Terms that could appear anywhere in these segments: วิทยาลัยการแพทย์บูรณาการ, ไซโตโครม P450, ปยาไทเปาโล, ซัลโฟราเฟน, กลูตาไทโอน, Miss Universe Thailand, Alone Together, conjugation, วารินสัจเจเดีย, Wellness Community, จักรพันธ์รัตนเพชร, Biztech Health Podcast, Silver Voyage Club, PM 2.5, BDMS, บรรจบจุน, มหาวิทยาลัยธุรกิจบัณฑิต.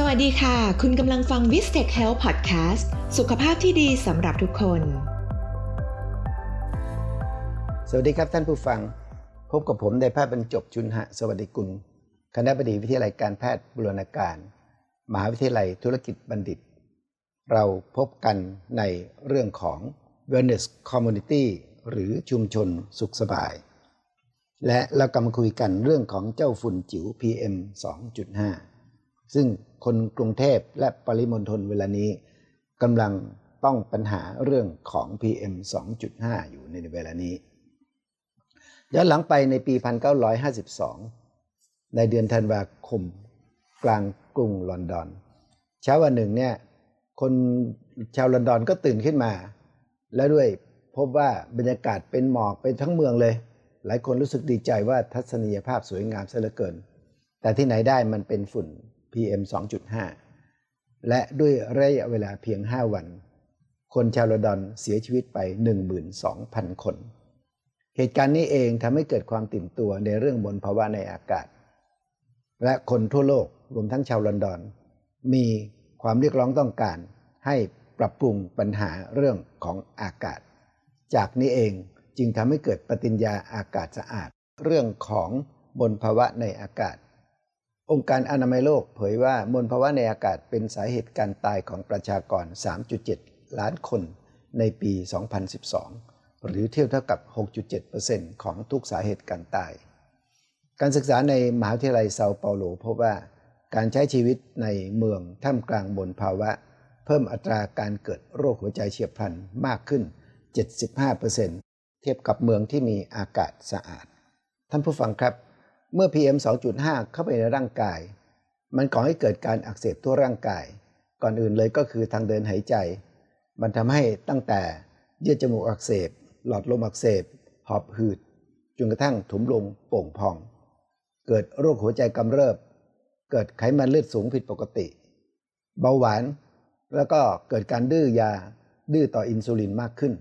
สวัสดีค่ะคุณกำลังฟัง Biztech Health Podcast สุขภาพที่ดีสำหรับทุกคนสวัสดีครับท่านผู้ฟังพบกับผมนายแพทย์บรรจบจุนหะสวัสดิกุลคณบดีวิทยาลัยการแพทย์บูรณาการมหาวิทยาลัยธุรกิจบัณฑิตเราพบกันในเรื่องของ Wellness Community หรือชุมชนสุขสบายและเรากำลังคุยกันเรื่องของเจ้าฝุ่นจิ๋ว PM 2.5ซึ่งคนกรุงเทพและปริมณฑลเวลานี้กำลังต้องปัญหาเรื่องของ PM 2.5 อยู่ในเวลานี้ย้อนหลังไปในปี 1952 ในเดือนธันวาคมกลางกรุงลอนดอนเช้าวันหนึ่งเนี่ยคนชาวลอนดอนก็ตื่นขึ้นมาและด้วยพบว่าบรรยากาศเป็นหมอกไปทั้งเมืองเลยหลายคนรู้สึกดีใจว่าทัศนียภาพสวยงามซะเหลือเกินแต่ที่ไหนได้มันเป็นฝุ่น PM 2.5 และด้วยระยะเวลาเพียง5วันคนชาวลอนดอนเสียชีวิตไป 12,000 คนเหตุการณ์นี้เองทำให้เกิดความตื่นตัวในเรื่องมลภาวะในอากาศและคนทั่วโลกรวมทั้งชาวลอนดอนมีความเรียกร้องต้องการให้ปรับปรุงปัญหาเรื่องของอากาศจากนี้เองจึงทำให้เกิดปฏิญญาอากาศสะอาดเรื่องของมลภาวะในอากาศองค์การอนามัยโลกเผยว่ามลภาวะในอากาศเป็นสาเหตุการตายของประชากร 3.7 ล้านคนในปี 2012 หรือเทียบเท่ากับ 6.7% ของทุกสาเหตุการตายการศึกษาในมหาวิทยาลัยเซาเปาโลพบว่าการใช้ชีวิตในเมืองท่ามกลางมลภาวะเพิ่มอัตราการเกิดโรคหัวใจเฉียบพลันมากขึ้น 75% เทียบกับเมืองที่มีอากาศสะอาดท่านผู้ฟังครับเมื่อ PM 2.5 เข้าไปในร่างกายมันก่อให้เกิดการอักเสบทั่วร่างกายก่อนอื่นเลยก็คือทางเดินหายใจมันทำให้ตั้งแต่เยื่อจมูกอักเสบหลอดลมอักเสบหอบหืดจนกระทั่งถุงลมโป่งพองเกิดโรคหัวใจกำเริบเกิดไขมันเลือดสูงผิดปกติเบาหวานแล้วก็เกิดการดื้อยาดื้อต่ออินซูลินมากขึ้น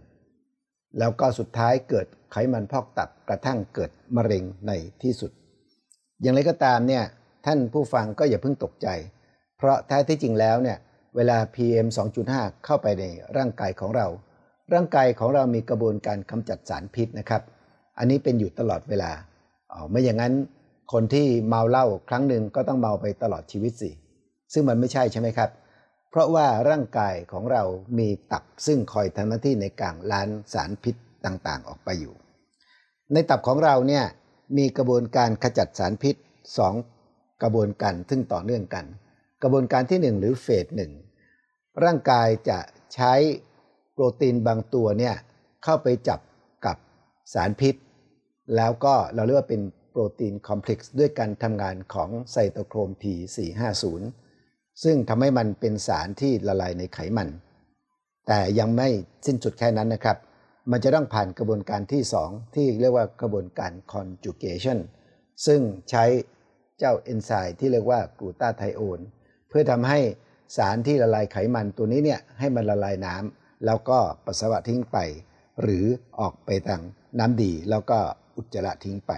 แล้วก็สุดท้ายเกิดไขมันพอกตับกระทั่งเกิดมะเร็งในที่สุดอย่างไรก็ตามเนี่ยท่านผู้ฟังก็อย่าเพิ่งตกใจเพราะแท้ที่จริงแล้วเนี่ยเวลา PM 2.5 เข้าไปในร่างกายของเราร่างกายของเรามีกระบวนการกำจัดสารพิษนะครับอันนี้เป็นอยู่ตลอดเวลาไม่อย่างนั้นคนที่เมาเหล้าครั้งหนึ่งก็ต้องเมาไปตลอดชีวิตสิซึ่งมันไม่ใช่ใช่ไหมครับเพราะว่าร่างกายของเรามีตับซึ่งคอยทำหน้าที่ในการล้างสารพิษต่างๆออกไปอยู่ในตับของเราเนี่ยมีกระบวนการขจัดสารพิษ2กระบวนการซึ่งต่อเนื่องกันกระบวนการที่1หรือเฟส1ร่างกายจะใช้โปรตีนบางตัวเนี่ยเข้าไปจับกับสารพิษแล้วก็เราเรียกว่าเป็นโปรตีนคอมเพล็กซ์ด้วยการทำงานของไซโตโครม P450 ซึ่งทำให้มันเป็นสารที่ละลายในไขมันแต่ยังไม่สิ้นสุดแค่นั้นนะครับมันจะต้องผ่านกระบวนการที่2ที่เรียกว่ากระบวนการ conjugation ซึ่งใช้เจ้าเอนไซม์ที่เรียกว่ากลูตาไทโอนเพื่อทำให้สารที่ละลายไขมันตัวนี้เนี่ยให้มันละลายน้ำแล้วก็ปัสสาวะทิ้งไปหรือออกไปทางน้ำดีแล้วก็อุจจาระทิ้งไป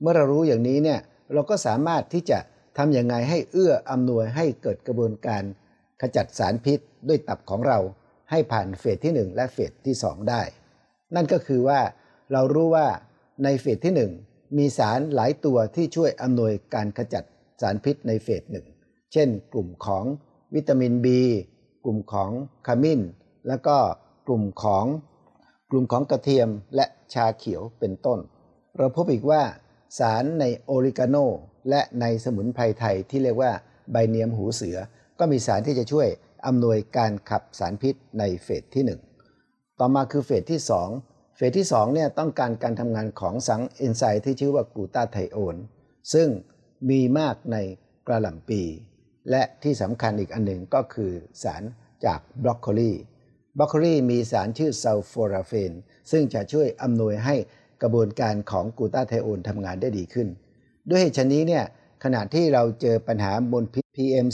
เมื่อเรารู้อย่างนี้เนี่ยเราก็สามารถที่จะทำยังไงให้เอื้ออำนวยให้เกิดกระบวนการขจัดสารพิษด้วยตับของเราให้ผ่านเฟสที่1และเฟสที่2ได้นั่นก็คือว่าเรารู้ว่าในเฟสที่1มีสารหลายตัวที่ช่วยอำนวยการขจัดสารพิษในเฟส1เช่นกลุ่มของวิตามิน B กลุ่มของขมิ้นแล้วก็กลุ่มของกระเทียมและชาเขียวเป็นต้นเราพบอีกว่าสารในโอริกาโนและในสมุนไพรไทยที่เรียกว่าใบเนียมหูเสือก็มีสารที่จะช่วยอำนวยการขับสารพิษในเฟสที่1ต่อมาคือเฟสที่2เฟสที่2เนี่ยต้องการการทำงานของสารเอนไซม์ที่ชื่อว่ากลูตาไทโอนซึ่งมีมากในกระหล่ำปีและที่สำคัญอีกอันหนึ่งก็คือสารจากบรอกโคลีมีสารชื่อซัลโฟราเฟนซึ่งจะช่วยอำนวยให้กระบวนการของกลูตาไทโอนทำงานได้ดีขึ้นด้วยเหตุนี้เนี่ยขณะที่เราเจอปัญหามลพิษ PM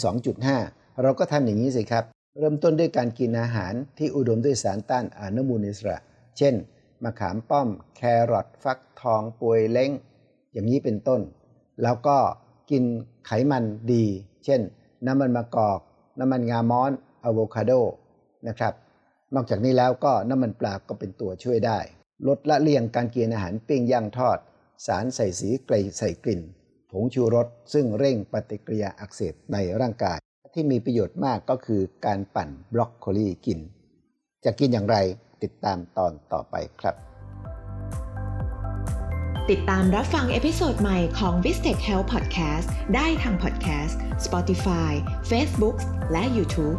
2.5 เราก็ทำอย่างนี้สิครับเริ่มต้นด้วยการกินอาหารที่อุดมด้วยสารต้านอนุมูลอิสระเช่นมะขามป้อมแครอทฟักทองปวยเล้งอย่างนี้เป็นต้นแล้วก็กินไขมันดีเช่น น้ำมันมะกอกน้ำมันงาม้อนอะโวคาโดนะครับนอกจากนี้แล้วก็น้ำมันปลาก็เป็นตัวช่วยได้ลดละเลี่ยงการกินอาหารปิ้งย่างทอดสารใส่สีใส่กลิ่นผงชูรสซึ่งเร่งปฏิกิริยาอักเสบในร่างกายที่มีประโยชน์มากก็คือการปั่นบล็อกโคลีกินจะกินอย่างไรติดตามตอนต่อไปครับติดตามรับฟังเอพิโซดใหม่ของ Biztech Health Podcast ได้ทาง Podcast, Spotify, Facebook และ YouTube